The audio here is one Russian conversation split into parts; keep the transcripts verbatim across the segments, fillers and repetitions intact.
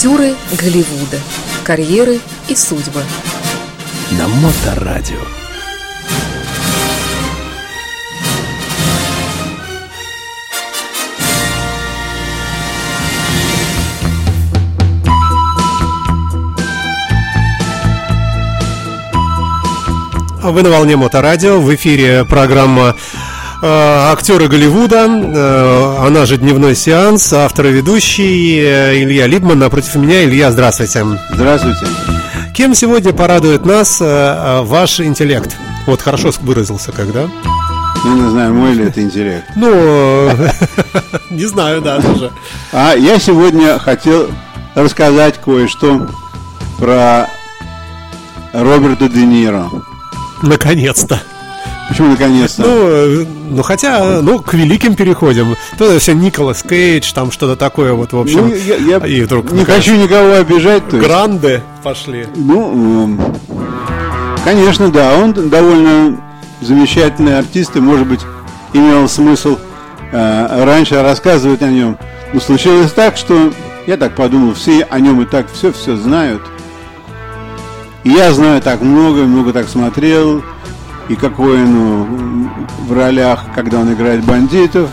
Актеры Голливуда. Карьеры и судьбы. На Моторадио. Вы на волне Моторадио. В эфире программа «Актеры Голливуда», она же «Дневной сеанс», автор и ведущий Илья Либман, напротив меня. Илья, здравствуйте. Здравствуйте. Кем сегодня порадует нас ваш интеллект? Вот хорошо выразился, когда? Ну, не знаю, мой ли это интеллект. Ну, не знаю, да, тоже. А я сегодня хотел рассказать кое-что про Роберта Де Ниро. Наконец-то. Почему наконец-то? Ну, ну, хотя, ну, к великим переходим. То все Николас Кейдж, там что-то такое, вот, в общем. Ну, я, я и вдруг, не хочу никого обижать. То гранды есть. Пошли. Ну, конечно, да. Он довольно замечательный артист, и, может быть, имел смысл э, раньше рассказывать о нем. Но случилось так, что, я так подумал, все о нем и так все-все знают. И я знаю так много, много так смотрел. И какой он в ролях, когда он играет бандитов,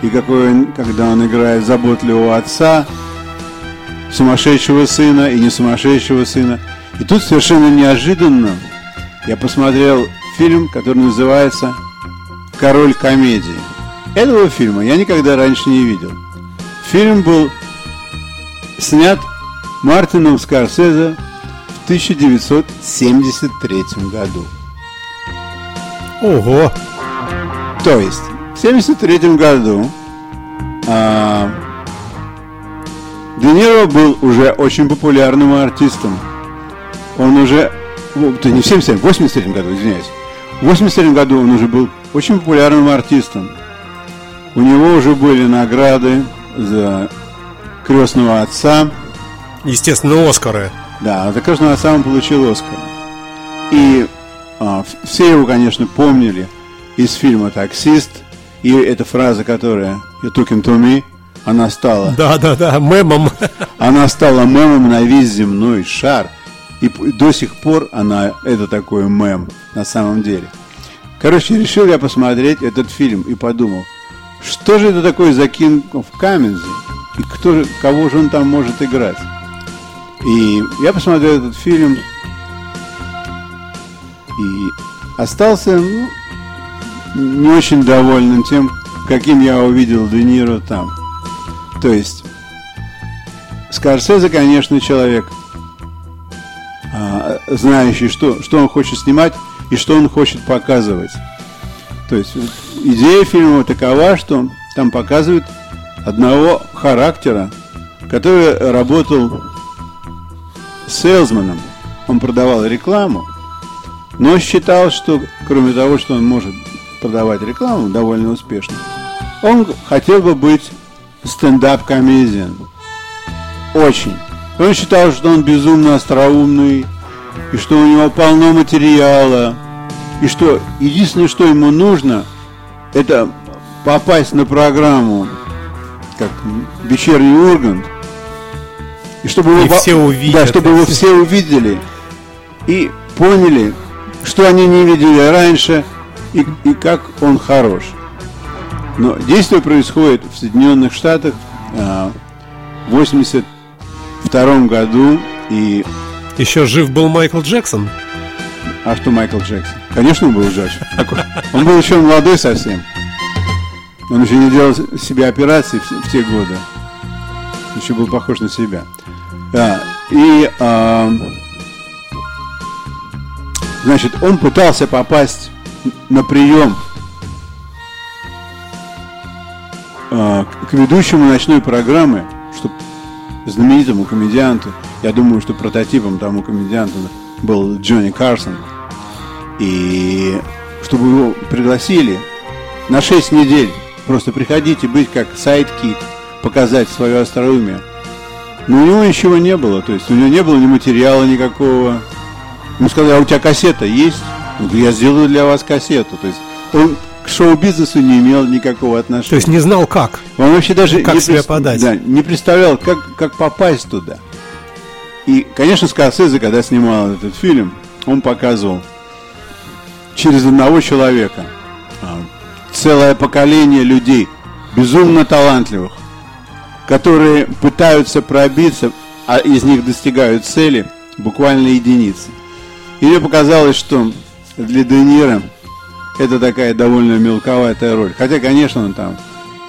и какой он, когда он играет заботливого отца, сумасшедшего сына и не сумасшедшего сына. И тут совершенно неожиданно я посмотрел фильм, который называется «Король комедии». Этого фильма я никогда раньше не видел. Фильм был снят Мартином Скорсезе в тысяча девятьсот семьдесят третьем году. Ого! То есть, в семьдесят третьем году а, Де Ниро был уже очень популярным артистом. Он уже... Да не в семьдесят третьем, в восемьдесят третьем году, извиняюсь. В восемьдесят третьем году он уже был очень популярным артистом. У него уже были награды за «Крестного отца». Естественно, Оскары. Да, за «Крестного отца» он получил Оскар. И... Все его, конечно, помнили из фильма «Таксист». И эта фраза, которая «You took him to me», она стала... Да-да-да, мемом. Она стала мемом на весь земной шар. И до сих пор она... Это такой мем на самом деле. Короче, решил я посмотреть этот фильм и подумал, что же это такое за King of Comedy? И кто же, кого же он там может играть? И я посмотрел этот фильм... И остался, ну, не очень доволен тем, каким я увидел Де Ниро там. То есть Скорсезе, конечно, человек, а, знающий, что, что он хочет снимать и что он хочет показывать. То есть идея фильма такова, что там показывают одного характера, который работал сейлзменом. Он продавал рекламу, но считал, что кроме того, что он может продавать рекламу довольно успешно, он хотел бы быть стендап-комедиан. Очень. Он считал, что он безумно остроумный, и что у него полно материала, и что единственное, что ему нужно, это попасть на программу, как «Вечерний Ургант», и чтобы его, и все увидят, да, чтобы его все увидели и поняли, что они не видели раньше, и, и как он хорош. Но действие происходит в Соединенных Штатах э, в восемьдесят втором году. И... Еще жив был Майкл Джексон? А что Майкл Джексон? Конечно, он был жив. Он был еще молодой совсем. Он еще не делал себе операции в, в те годы. Еще был похож на себя. Да. И... Э, Значит, он пытался попасть на прием э, к ведущему ночной программы, что знаменитому комедианту, я думаю, что прототипом тому комедианту был Джонни Карсон, и чтобы его пригласили на шесть недель, просто приходите быть как сайдкик, показать свое остроумие. Но у него ничего не было, то есть у него не было ни материала никакого. Ему сказали, а у тебя кассета есть? Он говорит, я сделаю для вас кассету. То есть он к шоу-бизнесу не имел никакого отношения. То есть не знал как. Он вообще даже как не, себя пред... подать. Да, не представлял, как, как попасть туда. И, конечно, Скорсезе, когда снимал этот фильм, он показывал через одного человека целое поколение людей, безумно талантливых, которые пытаются пробиться, а из них достигают цели буквально единицы. И мне показалось, что для Де Ниро это такая довольно мелковатая роль. Хотя, конечно, он там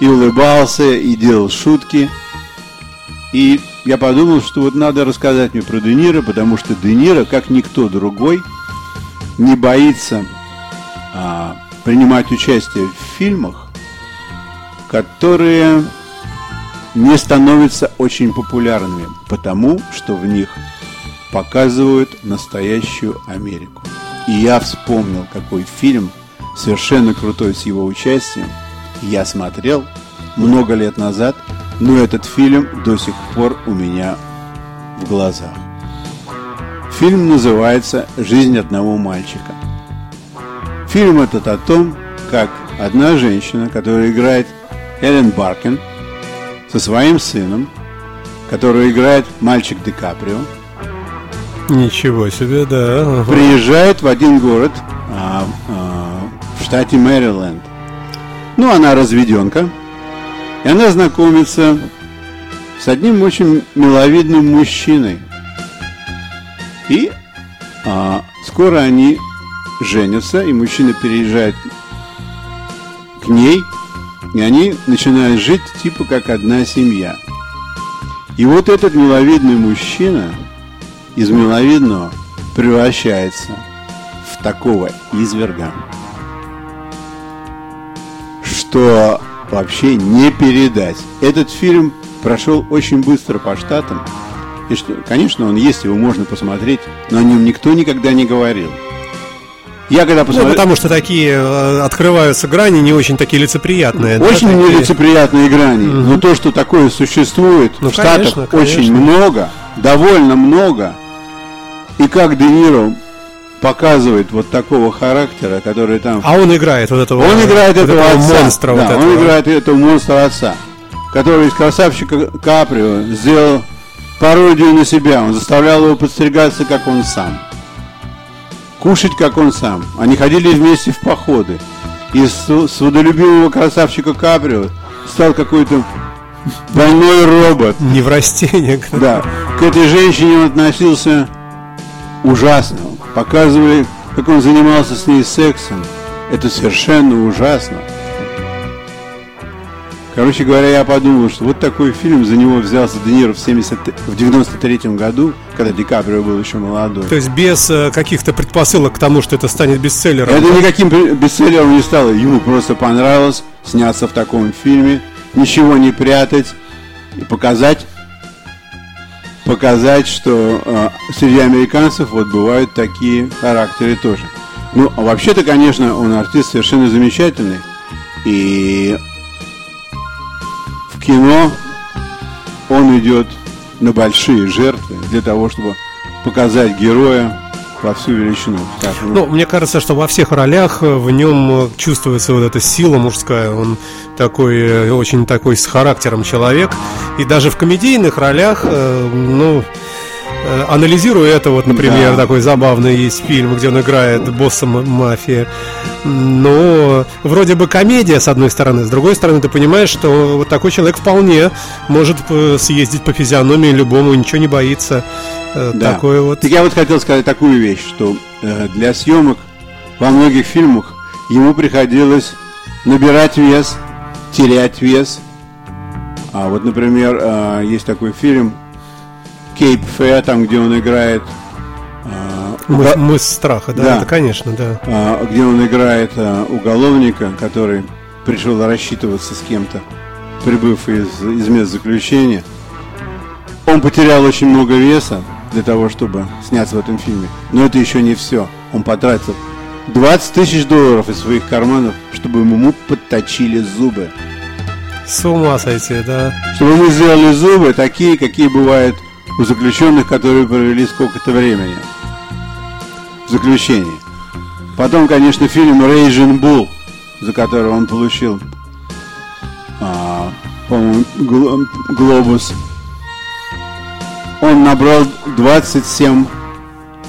и улыбался, и делал шутки. И я подумал, что вот надо рассказать мне про Де Ниро, потому что Де Ниро, как никто другой, не боится а, принимать участие в фильмах, которые не становятся очень популярными, потому что в них показывают настоящую Америку. И я вспомнил, какой фильм совершенно крутой с его участием я смотрел много лет назад, но этот фильм до сих пор у меня в глазах. Фильм называется «Жизнь одного мальчика». Фильм этот о том, как одна женщина, которая играет Эллен Баркин, со своим сыном, которого играет мальчик Ди Каприо. Ничего себе, да. Ага. Приезжает в один город а, а, в штате Мэриленд. Ну, она разведенка. И она знакомится с одним очень миловидным мужчиной. И а, скоро они женятся, и мужчина переезжает к ней. И они начинают жить типа как одна семья. И вот этот миловидный мужчина из миловидного превращается в такого изверга, что вообще не передать. Этот фильм прошел очень быстро по штатам. И что, конечно, он есть, его можно посмотреть, но о нем никто никогда не говорил. Я когда посмотрел... Ну, потому что такие открываются грани, не очень такие лицеприятные. Очень да, нелицеприятные такие... грани. Mm-hmm. Но то, что такое существует, ну, в конечно, Штатах конечно. Очень много, довольно много. И как Де Ниро показывает вот такого характера, который там... А он играет вот этого... Он играет вот этого, этого отца. Монстра. Да, вот этого. Он играет этого монстра отца, который из красавчика Каприо сделал пародию на себя. Он заставлял его подстригаться, как он сам. Кушать, как он сам. Они ходили вместе в походы. Из сводолюбивого красавчика Каприо стал какой-то больной робот. Неврастенник. Да. К этой женщине он относился ужасно. Показывали, как он занимался с ней сексом. Это совершенно ужасно. Короче говоря, я подумал, что вот такой фильм за него взялся Де Ниро в, в девяносто третьем году, когда Ди Каприо был еще молодой. То есть без э, каких-то предпосылок к тому, что это станет бестселлером? Это никаким бестселлером не стало. Ему просто понравилось сняться в таком фильме, ничего не прятать и показать, показать, что э, среди американцев вот бывают такие характеры тоже. Ну, а вообще-то, конечно, он артист совершенно замечательный. И... кино, он идет на большие жертвы для того, чтобы показать героя во всю величину. Ну, мне кажется, что во всех ролях в нем чувствуется вот эта сила мужская. Он такой, очень такой с характером человек. И даже в комедийных ролях, ну... Анализируя это, вот, например, да. Такой забавный есть фильм, где он играет босса мафии. Но вроде бы комедия, с одной стороны. С другой стороны, ты понимаешь, что вот такой человек вполне может съездить по физиономии любому, ничего не боится, да. Такой вот... Я вот хотел сказать такую вещь, что для съемок во многих фильмах ему приходилось набирать вес, терять вес. А вот, например, есть такой фильм «Кейп Фэр», там, где он играет... Э, «Мыс страха», да, да, это, конечно, да. Э, где он играет э, уголовника, который пришел рассчитываться с кем-то, прибыв из, из мест заключения. Он потерял очень много веса для того, чтобы сняться в этом фильме. Но это еще не все. Он потратил двадцать тысяч долларов из своих карманов, чтобы ему подточили зубы. С ума сойти, да. Чтобы ему сделали зубы такие, какие бывают... у заключенных, которые провели сколько-то времени в заключении. Потом, конечно, фильм «Рейджинг Булл», за который он получил, а, по-моему, гл- глобус. Он набрал двадцать семь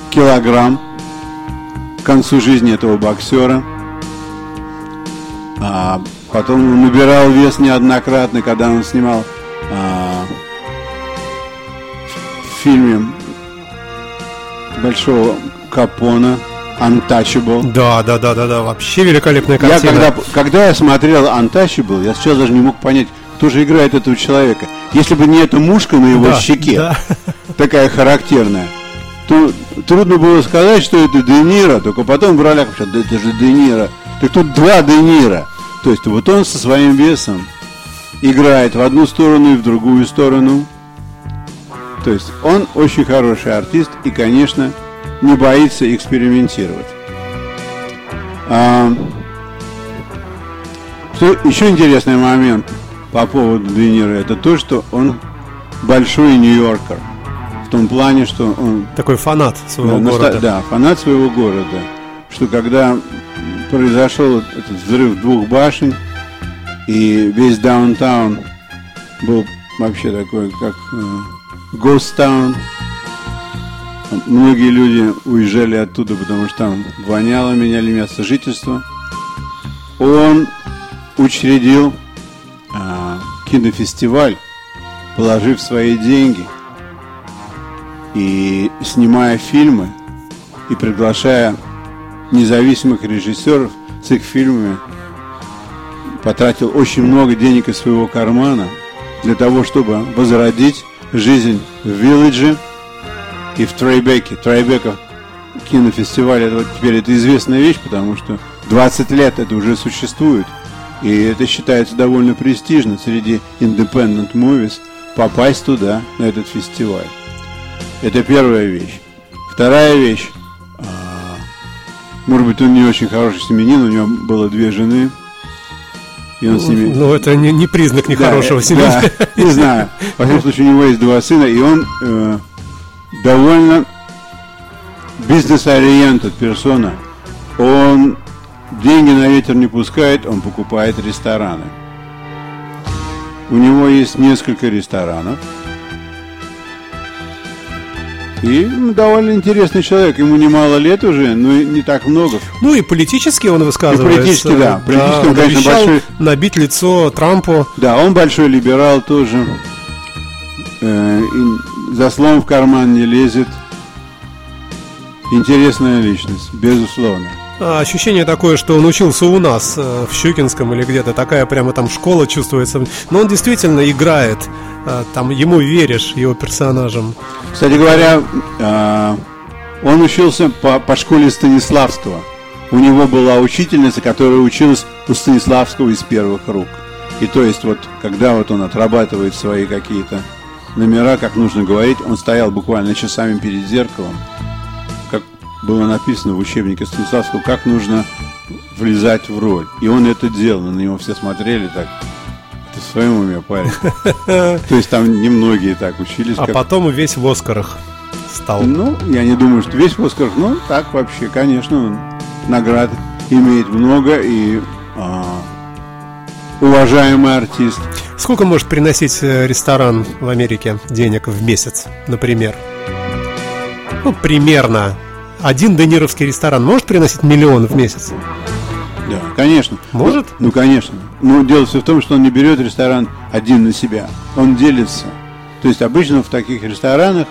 килограмм к концу жизни этого боксера. А потом он набирал вес неоднократно, когда он снимал а, в фильме Большого Капона Untouchable. Да, да, да, да, да, вообще великолепная картина. Я, когда, когда я смотрел Untouchable, я сейчас даже не мог понять, кто же играет этого человека. Если бы не эта мушка на его да, щеке, да. такая характерная, то трудно было сказать, что это Де Ниро. Только потом в ролях, да это же Де Ниро. Так тут два Де Ниро. То есть вот он со своим весом играет в одну сторону и в другую сторону. То есть он очень хороший артист и, конечно, не боится экспериментировать. А, что еще интересный момент по поводу Де Ниро, это то, что он большой нью-йоркер. В том плане, что он... Такой фанат своего да, города. Да, фанат своего города. Что когда произошел этот взрыв двух башен, и весь даунтаун был вообще такой, как гост-таун, многие люди уезжали оттуда, потому что там воняло, меняли место жительства. Он учредил а, кинофестиваль, положив свои деньги и снимая фильмы, и приглашая независимых режиссеров с их фильмами, потратил очень много денег из своего кармана для того, чтобы возродить жизнь в Вилледже и в Трайбеке. Трайбека кинофестиваль, это вот теперь это известная вещь, потому что двадцать лет это уже существует. И это считается довольно престижно среди independent movies попасть туда, на этот фестиваль. Это первая вещь. Вторая вещь. Может быть, он не очень хороший семьянин, у него было две жены. И он с ними... Ну, это не, не признак нехорошего да, семьянина. Да, не знаю. Во всяком случае, у него есть два сына, и он... Э, довольно бизнес-ориентед персона. Он деньги на ветер не пускает, он покупает рестораны. У него есть несколько ресторанов. И ну, довольно интересный человек. Ему немало лет уже, но не так много. Ну и политически он высказывается. И политически, да. Политически да, он, конечно, большой... набить лицо Трампу. Да, он большой либерал тоже. Э, и... За словом в карман не лезет. Интересная личность, безусловно. Ощущение такое, что он учился у нас в Щукинском или где-то. Такая прямо там школа чувствуется. Но он действительно играет. Там ему веришь, его персонажам. Кстати говоря, он учился по, по школе Станиславского. У него была учительница, которая училась у Станиславского из первых рук. И то есть вот, когда вот он отрабатывает свои какие-то номера, как нужно говорить, он стоял буквально часами перед зеркалом, как было написано в учебнике Станиславского, как нужно влезать в роль. И он это делал, на него все смотрели так. Это в своем уме парень. То есть там немногие так учились. А потом весь в Оскарах стал. Ну, я не думаю, что весь в Оскарах, но так вообще, конечно, наград имеет много и уважаемый артист. Сколько может приносить ресторан в Америке денег в месяц, например? Ну, примерно. Один Де Нировский ресторан может приносить миллион в месяц? Да, конечно. Может? Ну, ну, конечно. Но дело все в том, что он не берет ресторан один на себя. Он делится. То есть обычно в таких ресторанах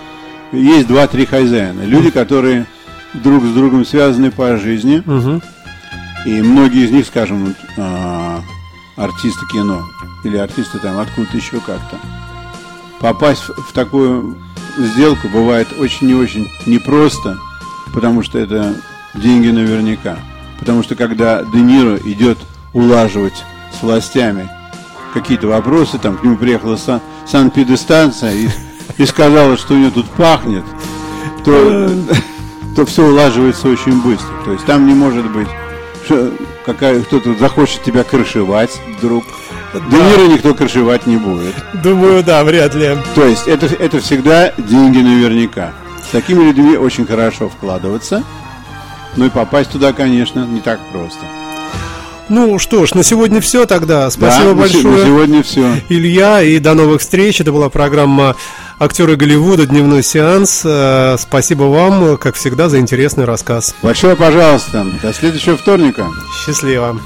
есть два-три хозяина. Люди, которые друг с другом связаны по жизни. Угу. И многие из них, скажем, артисты кино или артисты там откуда-то еще как-то. Попасть в, в такую сделку бывает очень и очень непросто, потому что это деньги наверняка. Потому что когда Де Ниро идет улаживать с властями какие-то вопросы, там к нему приехала сан, санэпидстанция и, и сказала, что у нее тут пахнет, то, то все улаживается очень быстро. То есть там не может быть... Какая, кто-то захочет тебя крышевать вдруг. Да. Де Ниро никто крышевать не будет. Думаю, да, вряд ли. То есть это, это всегда деньги наверняка. С такими людьми очень хорошо вкладываться. Ну и попасть туда, конечно, не так просто. Ну что ж, на сегодня все тогда. Спасибо да, большое. На сегодня все. Илья, и до новых встреч. Это была программа Актеры Голливуда, дневной сеанс. Спасибо вам, как всегда, за интересный рассказ. Большое пожалуйста. До следующего вторника. Счастливо.